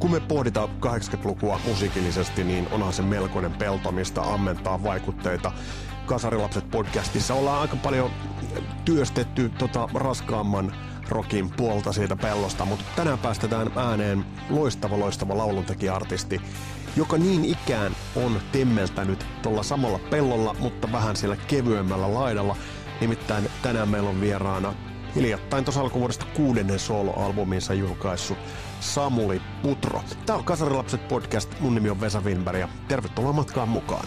Kun me pohditaan 80-lukua musiikillisesti, niin onhan se melkoinen pelto, mistä ammentaa vaikutteita. Kasarilapset-podcastissa ollaan aika paljon työstetty raskaamman rockin puolta siitä pellosta, mutta tänään päästetään ääneen loistava lauluntekijäartisti, joka niin ikään on temmeltänyt tuolla samalla pellolla, mutta vähän siellä kevyemmällä laidalla. Nimittäin tänään meillä on vieraana hiljattain tuossa alkuvuodesta 6. soloalbuminsa julkaissut Samuli Putro. Tää on Kasarilapset podcast, mun nimi on Vesa Wimberg ja tervetuloa matkaan mukaan.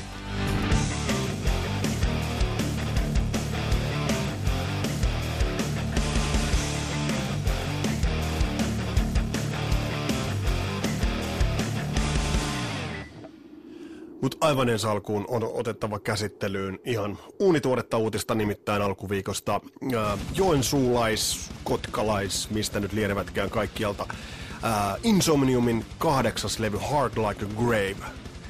Mutta aivan ensi alkuun on otettava käsittelyyn ihan uunituoretta uutista, nimittäin alkuviikosta. Joensuulais, kotkalais, mistä nyt lienevätkään kaikkialta, Insomniumin 8. levy Heart Like a Grave.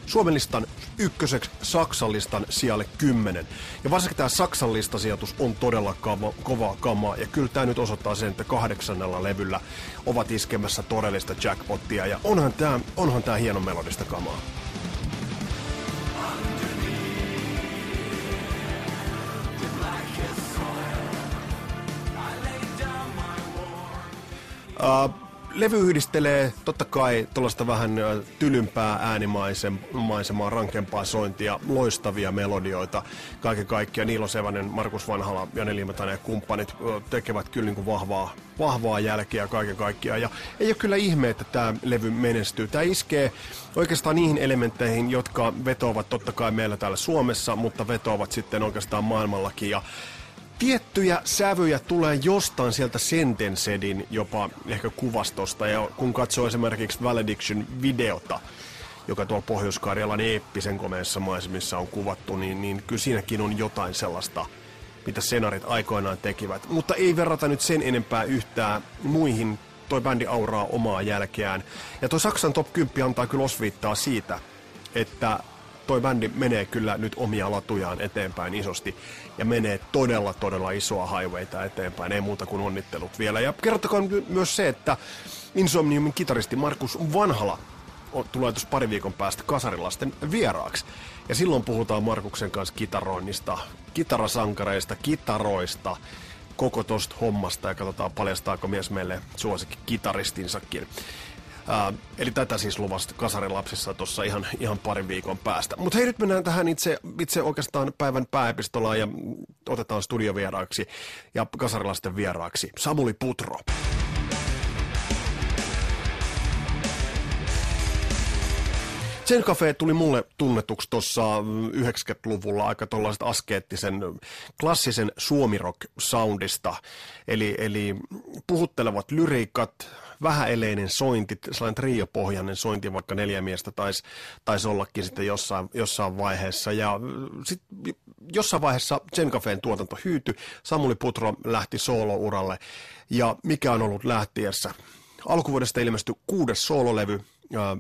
Suomen listan 1, Saksan listan sijalle 10. Ja varsinkin tämä Saksan listasijoitus on todella kovaa kamaa. Ja kyllä tämä nyt osoittaa sen, että 8. levyllä ovat iskemässä todellista jackpottia. Ja onhan tämä hienon melodista kamaa. Levy yhdistelee totta kai tuollaista vähän tylympää äänimaisemaa, rankempaa sointia, loistavia melodioita. Kaiken kaikkiaan Niilo Sevanen, Markus Vanhala ja Neli Liimatainen ja kumppanit tekevät kyllä niin kuin vahvaa jälkeä kaiken kaikkiaan. Ja ei ole kyllä ihme, että tämä levy menestyy. Tämä iskee oikeastaan niihin elementteihin, jotka vetoavat totta kai meillä täällä Suomessa, mutta vetoavat sitten oikeastaan maailmallakin. Ja tiettyjä sävyjä tulee jostain sieltä Sentencedin jopa ehkä kuvastosta, ja kun katsoo esimerkiksi Valediction-videota, joka tuolla Pohjois-Karjalan eeppisen komeissa maisemissa on kuvattu, niin kyllä siinäkin on jotain sellaista, mitä senarit aikoinaan tekivät. Mutta ei verrata nyt sen enempää yhtään muihin, toi bändi auraa omaa jälkeään. Ja toi Saksan top 10 antaa kyllä osviittaa siitä, että toi bändi menee kyllä nyt omia latujaan eteenpäin isosti ja menee todella isoa highwayta eteenpäin, ei muuta kuin onnittelut vielä. Ja kerrottakoon myös se, että Insomniumin kitaristi Markus Vanhala tulee tuossa pari viikon päästä Kasarilasten vieraaksi. Ja silloin puhutaan Markuksen kanssa kitaroinnista, kitarasankareista, kitaroista, koko tosta hommasta ja katsotaan paljastaako mies meille suosikki kitaristinsakin. Eli tätä siis luvasta Kasarilapsissa tuossa ihan parin viikon päästä. Mutta hei, nyt mennään tähän itse oikeastaan päivän pääepistolaan ja otetaan studiovieraaksi ja Kasarilasten vieraaksi Samuli Putro. Zen Cafe tuli mulle tunnetuksi tuossa 90-luvulla aika tuollaisesta askeettisen klassisen suomirock-soundista. Eli puhuttelevat lyriikat, vähäeleinen sointi, sellainen triopohjainen sointi, vaikka 4 miestä taisi ollakin sitten jossain vaiheessa. Ja sitten jossain vaiheessa Zen Cafeen tuotanto hyytyi, Samuli Putro lähti soolouralle ja mikä on ollut lähtiessä? Alkuvuodesta ilmestyi 6. soololevy.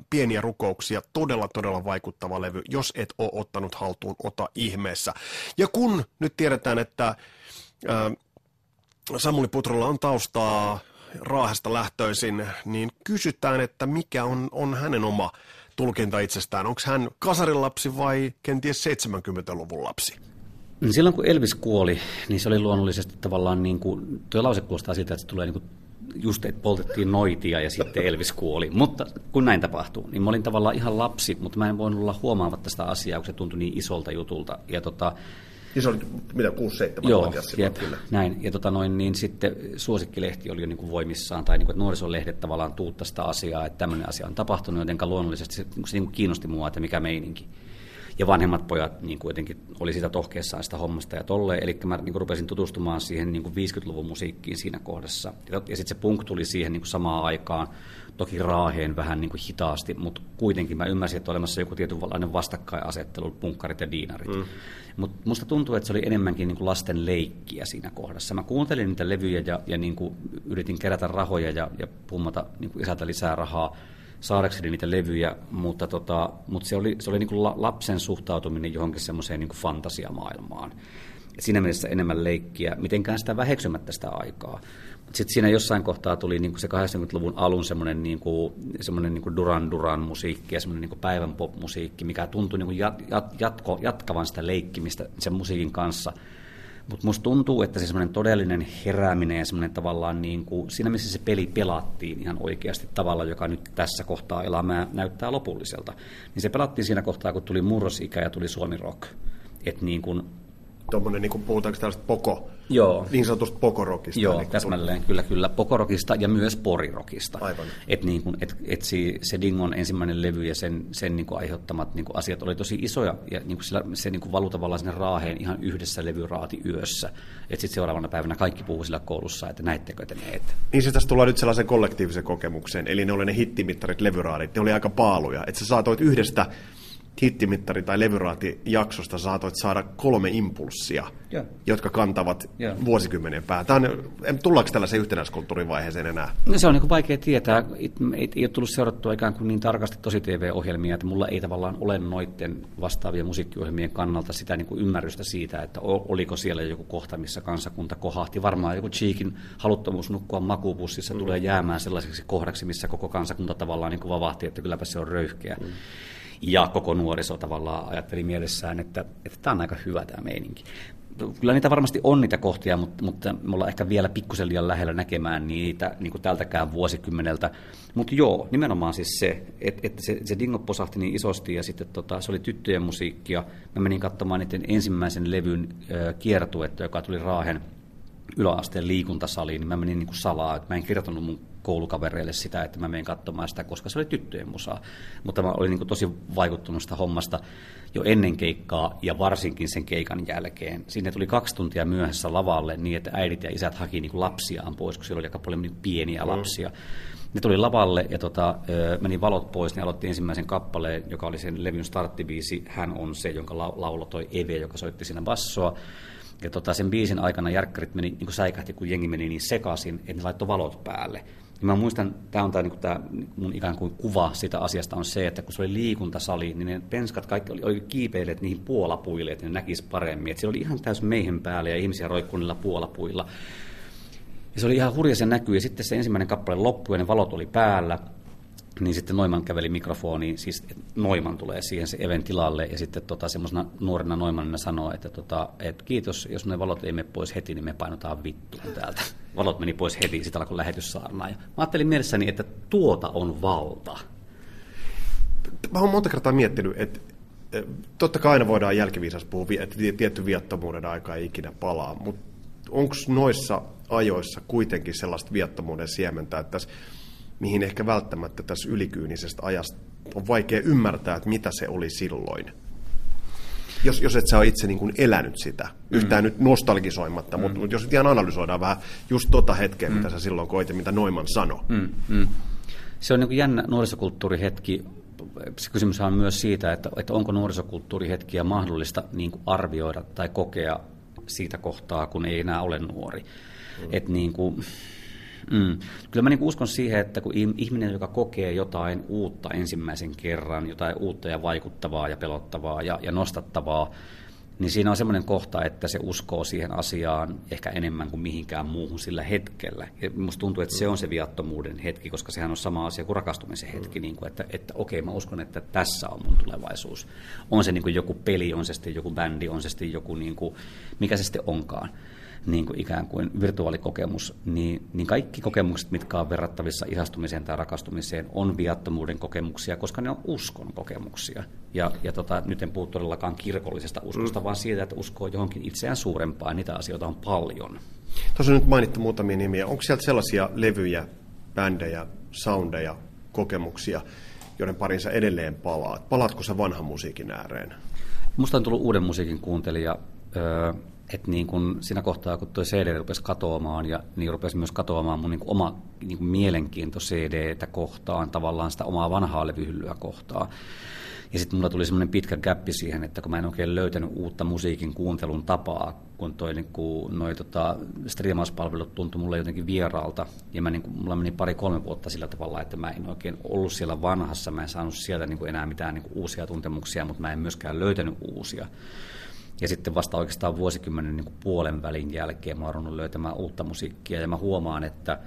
Pieniä rukouksia, todella vaikuttava levy. Jos et ole ottanut haltuun, ota ihmeessä. Ja kun nyt tiedetään, että Samuli Putrolla on taustaa Raahesta lähtöisin, niin kysytään, että mikä on hänen oma tulkinta itsestään. Onko hän kasarin lapsi vai kenties 70-luvun lapsi? Silloin kun Elvis kuoli, niin se oli luonnollisesti tavallaan, niin kuin, tuo lause kuulostaa siltä, että se tulee niin kuin just, että poltettiin noitia ja sitten Elvis kuoli. Mutta kun näin tapahtuu, niin mä olin tavallaan ihan lapsi, mutta mä en voinut olla huomaamatta sitä asiaa, kun se tuntui niin isolta jutulta. Ja se oli mitä, 6-7? Joo, jep, näin. Ja niin sitten Suosikkilehti oli jo niin kuin voimissaan, tai niin kuin, että nuorisolehdet tavallaan tuuttaa sitä asiaa, että tämmöinen asia on tapahtunut, jotenka luonnollisesti se niin kuin kiinnosti mua, että mikä meininki. Ja vanhemmat pojat niin kuitenkin oli sitä tohkeessaan sitä hommasta ja tolleen. Eli mä niin rupesin tutustumaan siihen niin 50-luvun musiikkiin siinä kohdassa. Ja sitten se punk tuli siihen niin samaan aikaan, toki Raaheen vähän niin hitaasti, mutta kuitenkin mä ymmärsin, että olemassa joku tietynlainen vastakkainasettelu, punkkarit ja diinarit. Mutta musta tuntuu, että se oli enemmänkin niin lasten leikkiä siinä kohdassa. Mä kuuntelin niitä levyjä ja niin yritin kerätä rahoja ja pummata niin isältä lisää rahaa saadakseni niitä levyjä, mutta se oli niin kuin lapsen suhtautuminen johonkin semmoiseen niin kuin fantasiamaailmaan. Et siinä mielessä enemmän leikkiä, mitenkään sitä väheksymättä sitä aikaa. Sitten siinä jossain kohtaa tuli niin kuin se 80-luvun alun semmoinen niin kuin Duran Duran musiikki ja semmoinen niin kuin päivän pop-musiikki, mikä tuntui niin kuin jatkavan sitä leikkimistä sen musiikin kanssa. Mutta musta tuntuu, että se semmoinen todellinen herääminen ja semmoinen tavallaan niin kuin siinä, missä se peli pelattiin ihan oikeasti tavalla, joka nyt tässä kohtaa elämää näyttää lopulliselta, niin se pelattiin siinä kohtaa, kun tuli murrosikä ja tuli suomirock. Että niin kuin tuommoinen, niin kuin puhutaanko tällaista poko, joo, niin sanotusta pokorokista? Joo, niin täsmälleen, kyllä, pokorokista ja myös porirokista. Aivan. Että niin kuin, se Dingon ensimmäinen levy ja sen niin kuin aiheuttamat niin kuin asiat oli tosi isoja, ja niin kuin se niin kuin valui tavallaan sinne raaheen ihan yhdessä levyraati yössä. Että sitten seuraavana päivänä kaikki puhuu sillä koulussa, että näittekö te ne. Niin siis tässä tullaan nyt sellaisen kollektiivisen kokemukseen, eli ne oli ne hittimittarit, levyraadit, ne oli aika paaluja, että sä saatoit yhdestä hittimittari- tai levyraatijaksosta saatoit saada 3 impulssia, ja jotka kantavat vuosikymmenen päähän. Tullaanko tällaiseen yhtenäiskulttuurin vaiheeseen enää? No se on niin vaikea tietää. Ei ole tullut seurattua ikään kuin niin tarkasti tosi TV-ohjelmia, että mulla ei tavallaan ole noiden vastaavien musiikkiohjelmien kannalta sitä niin kuin ymmärrystä siitä, että oliko siellä joku kohta, missä kansakunta kohahti. Varmaan joku Cheekin haluttomuus nukkua makuupussissa tulee jäämään sellaiseksi kohdaksi, missä koko kansakunta tavallaan niin kuin vavahti, että kylläpä se on röyhkeä. Ja koko nuoriso tavallaan ajatteli mielessään, että tämä on aika hyvä tämä meininki. Kyllä niitä varmasti on niitä kohtia, mutta me ollaan ehkä vielä pikkusen liian lähellä näkemään niitä niin kuin tältäkään vuosikymmeneltä. Mutta joo, nimenomaan siis se, että se Dingo posahti niin isosti ja sitten se oli tyttöjen musiikkia. Mä menin katsomaan niiden ensimmäisen levyn kiertuetta, joka tuli Raahen yläasteen liikuntasaliin, niin mä menin niin kuin salaa, että mä en kirjoittanut mun koulukavereille sitä, että mä menen katsomaan sitä, koska se oli tyttöjen musaa. Mutta mä olin niin kuin tosi vaikuttunut sitä hommasta jo ennen keikkaa ja varsinkin sen keikan jälkeen. Sinne tuli 2 tuntia myöhässä lavalle niin, että äidit ja isät haki niin kuin lapsiaan pois, kun siellä oli aika paljon niin pieniä lapsia. Ne tuli lavalle ja meni valot pois, ne aloitti ensimmäisen kappaleen, joka oli sen levyn starttibiisi, Hän on se, jonka laulo toi Eve, joka soitti siinä bassoa. Ja sen biisin aikana järkkärit meni, niin kuin säikähti, kun jengi meni niin sekaisin, että ne laittoi valot päälle. Ja mä muistan, tämä mun ikään kuin kuva sitä asiasta on se, että kun se oli liikuntasali, niin ne penskat kaikki oli kiipeileet niihin puolapuille, että ne näkisi paremmin. Että siellä oli ihan täys meihin päälle ja ihmisiä roikkui niillä puolapuilla. Ja se oli ihan hurja se näky. Ja sitten se ensimmäinen kappale loppui ja ne valot oli päällä. Niin sitten Neuman käveli mikrofoniin, siis Neuman tulee siihen se Even tilalle ja sitten semmoisena nuorena Neumanina sanoo, että kiitos, jos ne valot ei mene pois heti, niin me painotaan vittuun täältä. Valot meni pois heti, sitten alkoi lähetyssaarnaa. Ja mä ajattelin mielessäni, että tuota on valta. Mä oon monta kertaa miettinyt, että totta kai aina voidaan jälkiviisassa puhua, että tietty viattomuuden aika ei ikinä palaa, mutta onko noissa ajoissa kuitenkin sellaista viattomuuden siementä, että mihin ehkä välttämättä tässä ylikyynisestä ajasta on vaikea ymmärtää, että mitä se oli silloin. Jos et sä ole itse niin kuin elänyt sitä, yhtään nyt nostalgisoimatta, mutta jos nyt ihan analysoidaan vähän just hetkeä, mitä sä silloin koit ja mitä Neuman sanoi. Se on niin kuin jännä nuorisokulttuurihetki. Se kysymys on myös siitä, että onko nuorisokulttuurihetkiä mahdollista niin kuin arvioida tai kokea siitä kohtaa, kun ei enää ole nuori. Että niin kuin Kyllä mä niin uskon siihen, että kun ihminen, joka kokee jotain uutta ensimmäisen kerran, jotain uutta ja vaikuttavaa ja pelottavaa ja nostattavaa, niin siinä on semmoinen kohta, että se uskoo siihen asiaan ehkä enemmän kuin mihinkään muuhun sillä hetkellä. Ja musta tuntuu, että se on se viattomuuden hetki, koska sehän on sama asia kuin rakastumisen hetki, niin kuin, että okei, mä uskon, että tässä on mun tulevaisuus. On se niin kuin joku peli, on se sitten joku bändi, on se sitten joku, niin kuin, mikä se sitten onkaan. Niin kuin ikään kuin virtuaalikokemus, niin kaikki kokemukset, mitkä on verrattavissa ihastumiseen tai rakastumiseen, on viattomuuden kokemuksia, koska ne on uskon kokemuksia. Ja nyt en puhu todellakaan kirkollisesta uskosta, vaan siitä, että uskoo johonkin itseään suurempaan. Niitä asioita on paljon. Tuossa on nyt mainittu muutamia nimiä. Onko sieltä sellaisia levyjä, bändejä, soundeja, kokemuksia, joiden parinsa edelleen palaat? Palaatko sä vanhan musiikin ääreen? Musta on tullut uuden musiikin kuuntelija. Että niin kun siinä kohtaa, kun tuo CD rupesi katoamaan, ja niin rupesi myös katoamaan mun niin kun oma niin kun mielenkiinto CD-tä kohtaan, tavallaan sitä omaa vanhaa levyhyllyä kohtaan. Ja sitten mulla tuli semmoinen pitkä gäppi siihen, että kun mä en oikein löytänyt uutta musiikin kuuntelun tapaa, kun striimauspalvelut tuntui mulle jotenkin vieraalta. Ja mä mulla meni 2-3 vuotta sillä tavalla, että mä en oikein ollut siellä vanhassa, mä en saanut sieltä enää mitään uusia tuntemuksia, mutta mä en myöskään löytänyt uusia. Ja sitten vasta oikeastaan vuosikymmenen niin kuin puolen välin jälkeen mä oon ruvennut löytämään uutta musiikkia, ja mä huomaan, että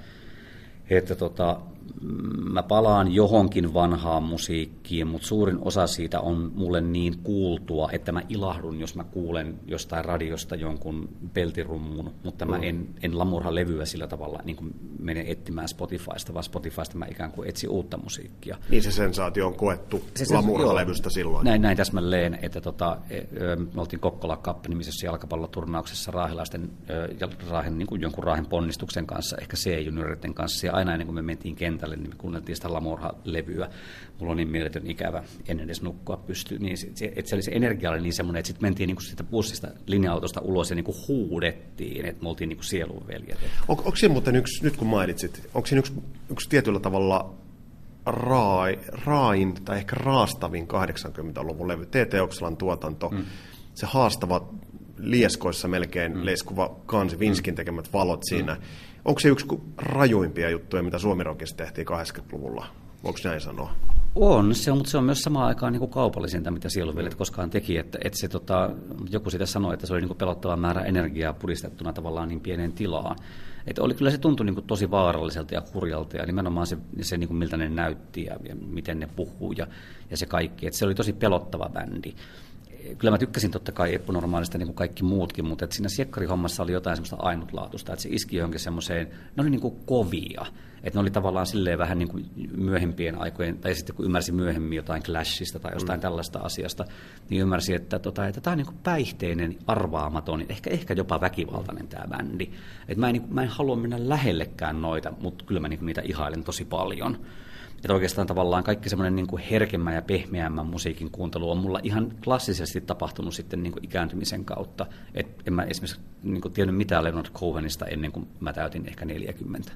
mä palaan johonkin vanhaan musiikkiin, mutta suurin osa siitä on mulle niin kuultua, että mä ilahdun, jos mä kuulen jostain radiosta jonkun peltirummun, mutta mä en Lamorha-levyä sillä tavalla niin kuin mene etsimään Spotifysta, vaan Spotifysta mä ikään kuin etsin uutta musiikkia. Niin se sensaatio on koettu Lamorha-levystä silloin. Näin täsmälleen, että me oltiin Kokkola Cup-nimisessä jalkapalloturnauksessa Raahen, niin kuin jonkun Raahen ponnistuksen kanssa, ehkä C-junioreiden kanssa, ja aina ennen kuin me mentiin kentälle, niin me kuunneltiin sitä Lamorha-levyä. Mulla on niin mieletön ikävä, en edes nukkua pystyyn. Niin se oli se energia oli niin semmoinen, että sitten mentiin niin sitä bussista linja-autosta ulos ja niin kuin huudettiin, että me oltiin niin kuin sielunveljet. Onko siinä muuten yksi, nyt kun mainitsit, onko siinä yksi tietyllä tavalla raain tai ehkä raastavin 80-luvun levy, TT Okselan tuotanto, se haastava lieskoissa melkein leiskuva kansi, Vinskin tekemät valot siinä. Onko se yksi rajuimpia juttuja, mitä suomirokissa tehtiin 80-luvulla? Voiko näin sanoa? Mutta se on myös samaan aikaan niin kuin kaupallisinta, mitä sielunveljet koskaan teki. Että se, joku sitä sanoi, että se oli niin kuin pelottava määrä energiaa puristettuna tavallaan niin pieneen tilaan. Että kyllä se tuntui niin kuin tosi vaaralliselta ja kurjalta, ja nimenomaan se niin kuin miltä ne näytti ja miten ne puhuu ja se kaikki. Että se oli tosi pelottava bändi. Kyllä mä tykkäsin totta kai epänormaalista niin kuin kaikki muutkin, mutta että siinä siekkarihommassa oli jotain semmoista ainutlaatuista, että se iski johonkin semmoiseen, ne oli niin kuin kovia, että ne oli tavallaan silleen vähän niin kuin myöhempien aikojen, tai sitten kun ymmärsi myöhemmin jotain Clashista tai jostain tällaista asiasta, niin ymmärsi, että tämä on niin kuin päihteinen, arvaamaton, ehkä jopa väkivaltainen tämä bändi. Että mä en halua mennä lähellekään noita, mutta kyllä mä niin kuin niitä ihailen tosi paljon. Että oikeastaan tavallaan kaikki semmoinen niin kuin herkemmän ja pehmeämmän musiikin kuuntelu on mulla ihan klassisesti tapahtunut sitten niin kuin ikääntymisen kautta. Et en mä esimerkiksi niin kuin tiennyt mitään Leonard Cohenista ennen kuin mä täytin ehkä 40.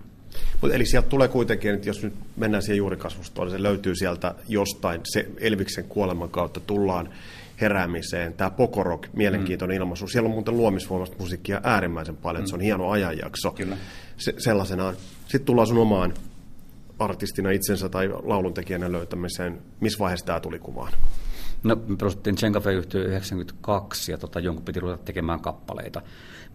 Mut eli sieltä tulee kuitenkin, että jos nyt mennään siihen juurikasvustoon, niin se löytyy sieltä jostain, se Elviksen kuoleman kautta tullaan heräämiseen. Tämä pokorok, mielenkiintoinen ilmaisu. Siellä on muuten luomisvoimasta musiikkia äärimmäisen paljon, se on hieno ajanjakso. Kyllä. Sellaisenaan. Sitten tullaan sun omaan artistina itsensä tai lauluntekijänä löytämiseen. Missä vaiheessa tämä tuli kuvaan? No, me perustettiin Zen Cafe-yhtiö 1992 ja jonkun piti ruveta tekemään kappaleita.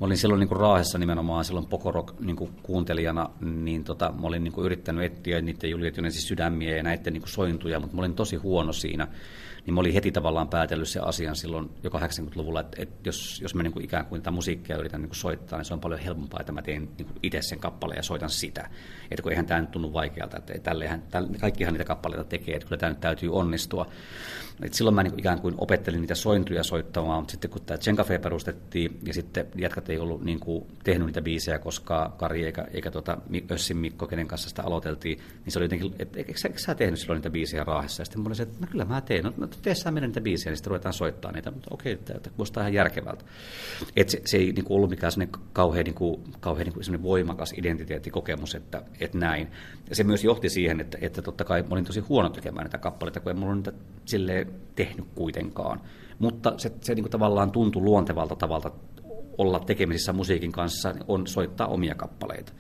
Mä olin silloin niin kuin Raahessa nimenomaan, silloin Pokorok-kuuntelijana, niin mä olin niin kuin yrittänyt etsiä niiden Julietunensi sydämiä ja näiden niin kuin sointuja, mutta mä olin tosi huono siinä. Niin mä olin heti tavallaan päätellyt sen asian silloin jo 80-luvulla, että jos mä niin kuin ikään kuin tätä musiikkia yritän niin kuin soittaa, niin se on paljon helpompaa, että mä teen niin kuin itse sen kappaleen ja soitan sitä. Että kun eihän tämä nyt tunnu vaikealta, että kaikkihan niitä kappaleita tekee, että kyllä tämä nyt täytyy onnistua. Et silloin mä niin kuin ikään kuin opettelin niitä sointuja soittamaan, mutta sitten kun tämä Zen Cafe perustettiin ja sitten jatkat ei ollut niin kuin tehnyt niitä biisejä koskaan, Kari eikä Össin Mikko, kenen kanssa sitä aloiteltiin, niin se oli jotenkin, että eikö sä tehnyt silloin niitä biisejä Raahessa? Ja sitten mä olin se, että no kyllä mä teen, no teessään meidän niitä biisejä, niin sitten ruvetaan soittaa niitä, mutta okei, tämä kuulostaa ihan järkevältä. Että se ei niin kuin ollut mikään sellainen kauhean sellainen voimakas identiteettikokemus, että näin. Ja se myös johti siihen, että totta kai mä olin tosi huono tekemään niitä kappaleita, kun en mulla niitä silleen tehnyt kuitenkaan. Mutta se niin kuin tavallaan tuntui luontevalta tavalta olla tekemisissä musiikin kanssa, on soittaa omia kappaleita.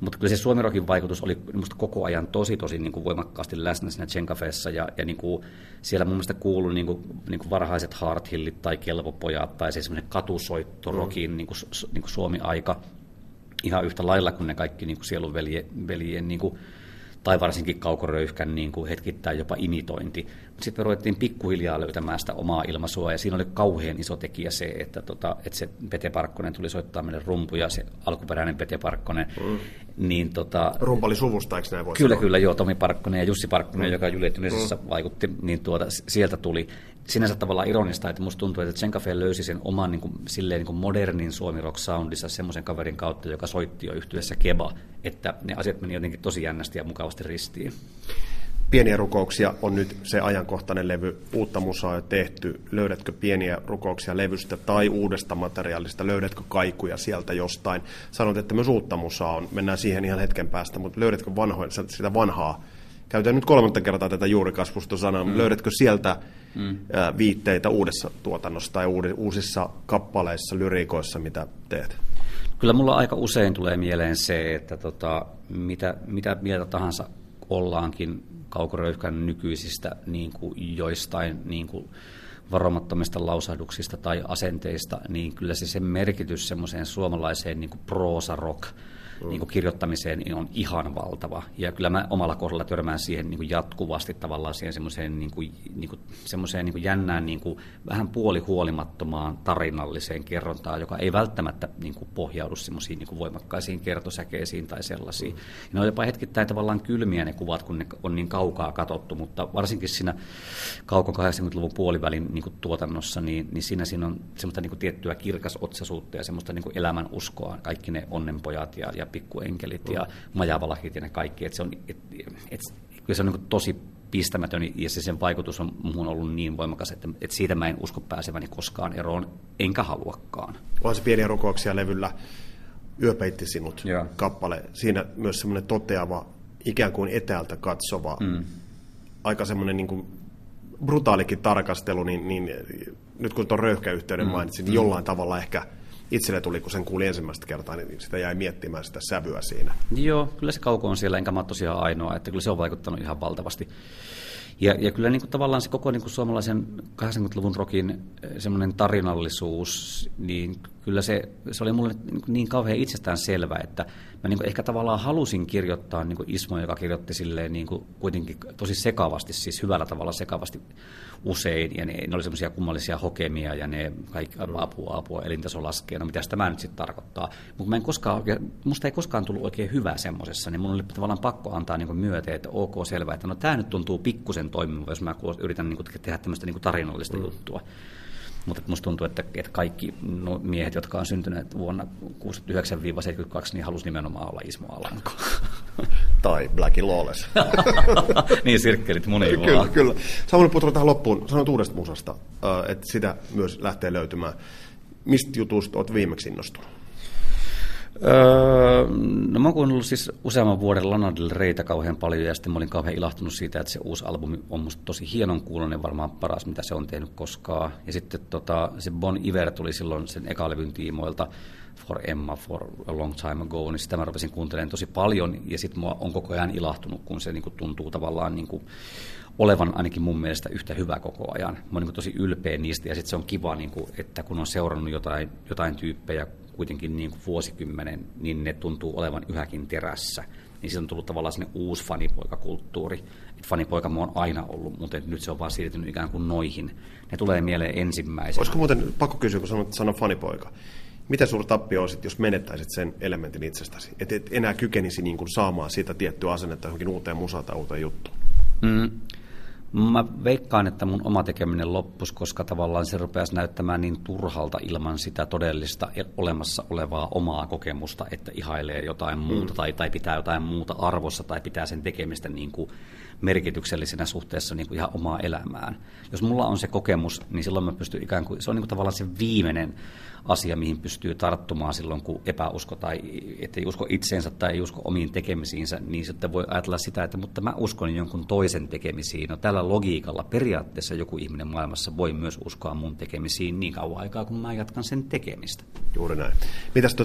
Mutta kyllä se suomirokin vaikutus oli minusta koko ajan tosi niin kuin voimakkaasti läsnä siinä Zen Cafessa, ja niin kuin siellä mun mielestä kuului niin kuin varhaiset Heart Hillit tai Kelvopojat tai se semmoinen katusoittorokin niin kuin Suomi-aika ihan yhtä lailla kuin ne kaikki niin kuin sielunveljen niin kuin, tai varsinkin Kaukoröyhkän niin kuin hetkittäin jopa imitointi. Sitten me ruvettiin pikkuhiljaa löytämään sitä omaa ilmaisua, ja siinä oli kauhean iso tekijä se, että se Pete Parkkonen tuli soittaa meille rumpuja, se alkuperäinen Pete Parkkonen. Niin, rumpallisuvusta, eikö näin voi sanoa? Kyllä, joo, Tomi Parkkonen ja Jussi Parkkonen, joka Julietunisessa vaikutti, niin sieltä tuli. Sinänsä tavallaan ironista, että musta tuntuu, että Zen Cafe löysi sen oman niin kuin, silleen, niin kuin modernin suomirock soundissa semmoisen kaverin kautta, joka soitti jo yhtyessä Keba, että ne asiat meni jotenkin tosi jännästi ja mukavasti ristiin. Pieniä rukouksia on nyt se ajankohtainen levy, uutta musaa on tehty. Löydätkö pieniä rukouksia levystä tai uudesta materiaalista? Löydätkö kaikuja sieltä jostain? Sanot, että myös uutta musaa on. Mennään siihen ihan hetken päästä, mutta löydätkö sitä vanhaa? Käytän nyt 3 kertaa tätä juurikasvustosanaa. Löydätkö sieltä viitteitä uudessa tuotannossa tai uusissa kappaleissa, lyriikoissa, mitä teet? Kyllä mulla aika usein tulee mieleen se, että mitä mieltä tahansa ollaankin Kaukoröyhkän nykyisistä niin kuin joistain niin kuin varomattomista lausahduksista tai asenteista, niin kyllä se sen merkitys semmoiseen suomalaiseen niin kuin proosarock niin kuin kirjoittamiseen niin on ihan valtava. Ja kyllä mä omalla kohdalla törmään siihen niin kuin jatkuvasti tavallaan siihen semmoiseen, niin kuin jännään, niin kuin vähän puolihuolimattomaan tarinalliseen kerrontaan, joka ei välttämättä niin kuin pohjaudu semmoisiin niin kuin voimakkaisiin kertosäkeisiin tai sellaisiin. Ja ne on jopa hetkittäin tavallaan kylmiä ne kuvat, kun ne on niin kaukaa katsottu, mutta varsinkin siinä kaukon 80-luvun puolivälin niin kuin tuotannossa, niin siinä on semmoista niin kuin tiettyä kirkasotsaisuutta ja semmoista niin kuin elämän uskoa, kaikki ne onnenpojat ja pikkuenkelit ja majavalahit ja ne kaikki. Että se on, kyllä se on niin tosi pistämätön ja sen vaikutus on muun ollut niin voimakas, että siitä mä en usko pääseväni koskaan eroon, enkä haluakaan. Onhan se Pieniä rukouksia levyllä Yö peitti sinut -kappale. Siinä myös semmoinen toteava, ikään kuin etäältä katsova, aika semmoinen niin kuin brutaalikin tarkastelu, niin nyt kun tuon Röyhkä-yhteyden mainitsin, niin jollain tavalla ehkä itselle tuli, kun sen kuuli ensimmäistä kertaa, niin sitä jäi miettimään sitä sävyä siinä. Joo, kyllä se Kauko on siellä, enkä mä ole tosiaan ainoa, että kyllä se on vaikuttanut ihan valtavasti. Ja kyllä niin kuin tavallaan se koko niin kuin suomalaisen 80-luvun rokin semmoinen tarinallisuus, niin kyllä se oli mulle niin kauhean itsestäänselvä, että mä niin kuin ehkä tavallaan halusin kirjoittaa niin kuin Ismo, joka kirjoitti silleen niin kuin kuitenkin tosi sekavasti, siis hyvällä tavalla sekavasti usein, ja ne oli semmoisia kummallisia hokemia, ja ne kaikki apua, elintaso laskee, no mitä tämä nyt sitten tarkoittaa. Mutta musta ei koskaan tullut oikein hyvää semmoisessa, niin mun oli tavallaan pakko antaa niin kuin myöten, että ok, selvä, että no tämä nyt tuntuu pikkusen toimiva, jos mä yritän niin kuin tehdä tämmöistä niin kuin tarinallista juttua. Mutta musta tuntuu, että kaikki miehet, jotka on syntyneet vuonna 69-72, niin halusi nimenomaan olla Ismo Alanko. Tai Blacky Lawless. Niin, sirkkelit moni vaan. Kyllä. Samuli Putro, tähän loppuun. Sanoit uudesta musasta, että sitä myös lähtee löytymään. Mistä jutusta olet viimeksi innostunut? No mä oon kuunnellut siis useamman vuoden Lana Del Reytä kauhean paljon, ja sitten mä olin kauhean ilahtunut siitä, että se uusi albumi on musta tosi hienon kuuloinen, varmaan paras, mitä se on tehnyt koskaan. Ja sitten se Bon Iver tuli silloin sen ekalevyn tiimoilta, For Emma, For A Long Time Ago, niin sitä mä rupesin kuuntelemaan tosi paljon, ja sitten mua on koko ajan ilahtunut, kun se niinku tuntuu tavallaan niinku olevan ainakin mun mielestä yhtä hyvä koko ajan. Mä oon niinku tosi ylpeä niistä, ja sitten se on kiva, niinku, että kun on seurannut jotain tyyppejä kuitenkin niin kuin vuosikymmenen, niin ne tuntuu olevan yhäkin terässä. Niin siitä on tullut tavallaan sinne uusi fanipoikakulttuuri. Et fanipoika mä oon aina ollut, mutta nyt se on vaan siirtynyt ikään kuin noihin. Ne tulee mieleen ensimmäisenä. Olisiko muuten pakko kysyä, kun sanot sana fanipoika, mitä suuri tappio olisit, jos menettäisit sen elementin itsestäsi? Et enää kykenisi niin kuin saamaan siitä tiettyä asennetta johonkin uuteen musaan tai uuteen juttuun? Mä veikkaan, että mun oma tekeminen loppuisi, koska tavallaan se rupeaisi näyttämään niin turhalta ilman sitä todellista olemassa olevaa omaa kokemusta, että ihailee jotain muuta tai pitää jotain muuta arvossa tai pitää sen tekemistä niin kuin merkityksellisenä suhteessa niin kuin ihan omaa elämään. Jos mulla on se kokemus, niin silloin mä pystyn ikään kuin, se on niin kuin tavallaan se viimeinen asia, mihin pystyy tarttumaan silloin, kun epäusko tai ettei usko itseensä tai ei usko omiin tekemisiinsä, niin sitten voi ajatella sitä, että mutta mä uskon jonkun toisen tekemisiin. No tällä logiikalla periaatteessa joku ihminen maailmassa voi myös uskoa mun tekemisiin niin kauan aikaa, kun mä jatkan sen tekemistä. Juuri näin. Mitäs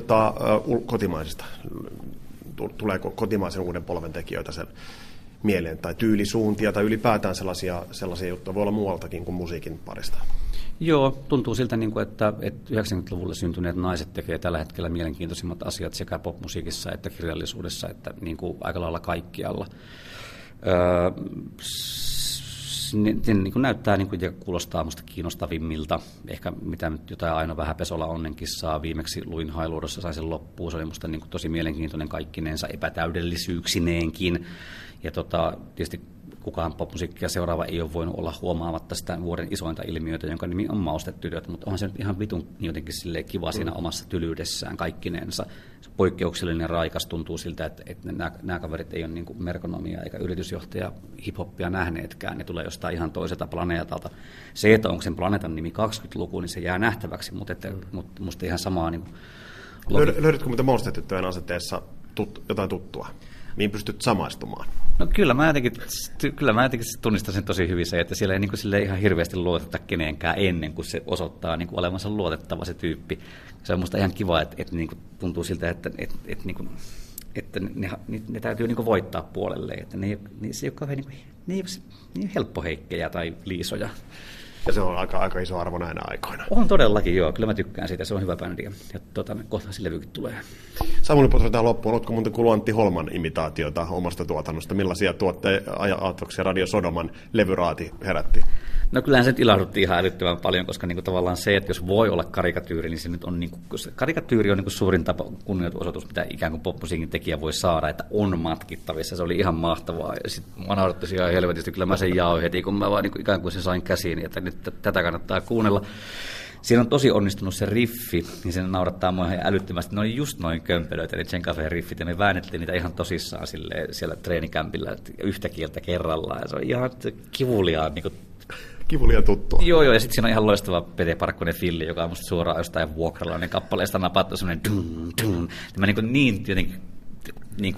kotimaisista? Tuleeko kotimaisen uuden polven tekijöitä sen mieleen tai tyylisuuntia tai ylipäätään sellaisia juttuja? Voi olla muualtakin kuin musiikin parista. Joo, tuntuu siltä, että 90-luvulla syntyneet naiset tekevät tällä hetkellä mielenkiintoisimmat asiat sekä popmusiikissa että kirjallisuudessa, että aika lailla kaikkialla. Ne näyttää ja kuulostaa musta kiinnostavimmilta. Ehkä mitä nyt jotain aina vähän Pesola onnenkin saa. Viimeksi luin Hailuodossa, sain sen loppuun. Se oli musta tosi mielenkiintoinen kaikkineensa epätäydellisyyksineenkin. Ja tietysti kukaan popmusiikkia seuraava ei ole voinut olla huomaamatta sitä vuoden isointa ilmiötä, jonka nimi on Maustetytöt, mutta onhan se nyt ihan vitun jotenkin kiva siinä omassa tylyydessään kaikkinensa. Se poikkeuksellinen raikas, tuntuu siltä, että nämä kaverit ei ole niin kuin merkonomia eikä yritysjohtaja hiphoppia nähneetkään, ne tulee jostain ihan toiselta planeetalta. Se, että onko sen planeetan nimi 20-luku, niin se jää nähtäväksi, mutta musta ihan samaa. Niin löydätkö muuten Maustetyttöjen asenteessa jotain tuttua? Niin pystyt samaistumaan. No kyllä mä jotenkin tunnistan sen tosi hyvin se, että siellä ei niin kuin sille ihan hirveästi luoteta keneenkään ennen kuin se osoittaa niin kuin olevansa luotettava se tyyppi. Se on musta ihan kiva, että niin kuin tuntuu siltä, että ne täytyy niin kuin voittaa puolelle, että ne ei ole helppo heikkejä tai liisoja. Ja se on aika iso arvo näinä aikoina. On todellakin, joo. Kyllä mä tykkään siitä, se on hyvä bändi. Ja kohta se levykin tulee. Samuli Putro tähän loppuun. Oletko muuten kuullut Antti Holman imitaatiota omasta tuotannosta? Millaisia ajatuksia Radio Sodoman levyraati herätti? No kyllähän se ilahdutti ihan älyttömän paljon, koska niinku tavallaan se, että jos voi olla karikatyyri, niin se nyt on niinku, karikatyyri on niinku suurin tapa kunnioitusosoitus, mitä ikään kuin popmusiikin tekijä voi saada, että on matkittavissa. Se oli ihan mahtavaa. Ja sit mä naurattisin ihan helvetisti, kyllä mä sen jaoin heti, kun mä vaan niinku ikään kuin sen sain käsiin, niin että nyt tätä kannattaa kuunnella. Siinä on tosi onnistunut se riffi, niin se naurattaa mua ihan älyttömästi. Ne oli just noin kömpelöitä, ne Zen Cafe riffit, ja me väännettiin niitä ihan tosissaan silleen, siellä treenikämpillä yhtä kieltä kerrallaan. Ja se on ihan kivuliaa niinku. Kivulia tuttua. Joo, ja sitten siinä on ihan loistava Pete Parkkonen filli, joka on musta suoraan jostain vuokralainen kappaleesta napattu semmoinen dun. Mä niin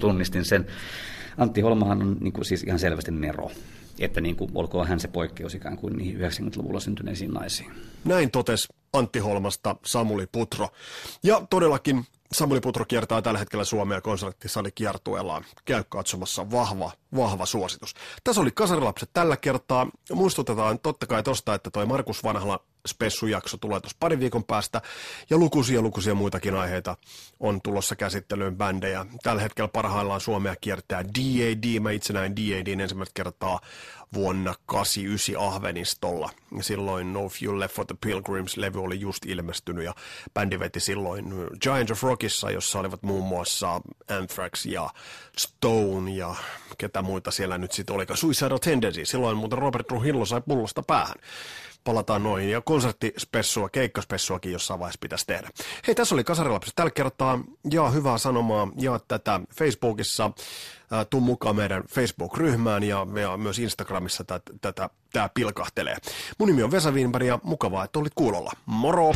tunnistin sen. Antti Holmahan on niin kuin, siis ihan selvästi nero, että niin kuin, olkoon hän se poikkeus ikään kuin niihin 90-luvulla syntyneisiin naisiin. Näin totesi Antti Holmasta Samuli Putro. Ja todellakin Samuli Putro kiertää tällä hetkellä Suomea konserttisalikiertueellaan. Käy katsomassa, vahva suositus. Tässä oli Kasarilapset tällä kertaa. Muistutetaan totta kai tosta, että toi Markus Vanhala spessujakso tulee tuossa parin viikon päästä. Ja lukuisia muitakin aiheita on tulossa käsittelyyn bändejä. Tällä hetkellä parhaillaan Suomea kiertää D.A.D. Mä itse näin D.A.D:n ensimmäistä kertaa vuonna 1989 Ahvenistolla. Silloin No Few Left for the Pilgrims-levy oli just ilmestynyt ja bändi veti silloin Giant of Rockissa, jossa olivat muun muassa Anthrax ja Stone ja ketä muita siellä nyt sitten olikaan. Suicidal Tendency, silloin muuten Robert Trujillo sai pullosta päähän. Palataan noihin ja konserttispessua, keikkaspessuakin jossain vaiheessa pitäisi tehdä. Hei, tässä oli Kasarilapset tällä kertaa. Jaa hyvää sanomaa, jaa tätä Facebookissa. Tuu mukaan meidän Facebook-ryhmään ja myös Instagramissa tää pilkahtelee. Mun nimi on Vesa Wimberg ja mukavaa, että olit kuulolla. Moro!